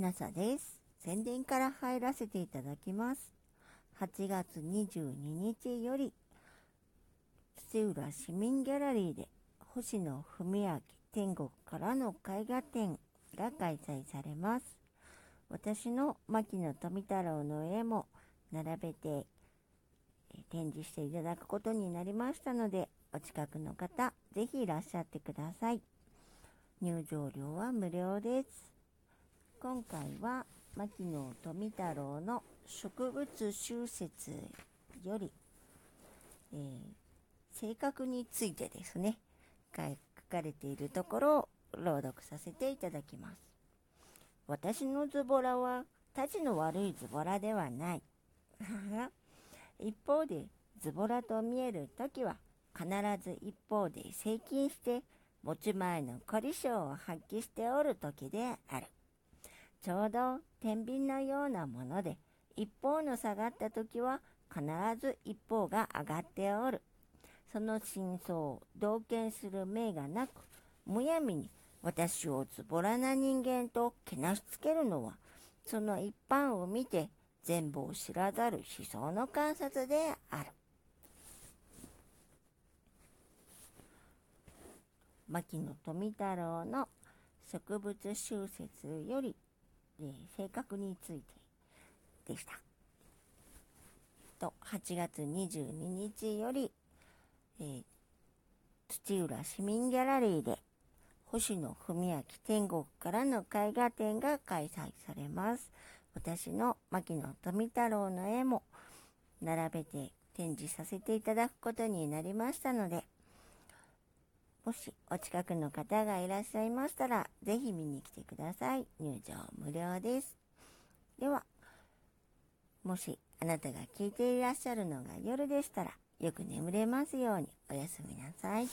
ひなさです。宣伝から入らせていただきます。8月22日より、土浦市民ギャラリーで星野文明天国からの絵画展が開催されます。私の牧野富太郎の絵も並べて展示していただくことになりましたので、お近くの方、ぜひいらっしゃってください。入場料は無料です。今回は牧野富太郎の植物集説より、性格についてですね、書かれているところを朗読させていただきます。私のズボラはたちの悪いズボラではない。一方でズボラと見えるときは必ず一方で精勤して持ち前の凝り性を発揮しておるときである。ちょうど天秤のようなもので一方の下がったときは必ず一方が上がっておる。その真相を同見する目がなく、むやみに私をズボラな人間とけなしつけるのは、その一般を見て全部を知らざる思想の観察である。牧野富太郎の植物集説より、性格についてでした。と、8月22日より、土浦市民ギャラリーで星野文明天国からの絵画展が開催されます。私の牧野富太郎の絵も並べて展示させていただくことになりましたので、もしお近くの方がいらっしゃいましたら、ぜひ見に来てください。入場無料です。では、もしあなたが聞いていらっしゃるのが夜でしたら、よく眠れますように。おやすみなさい。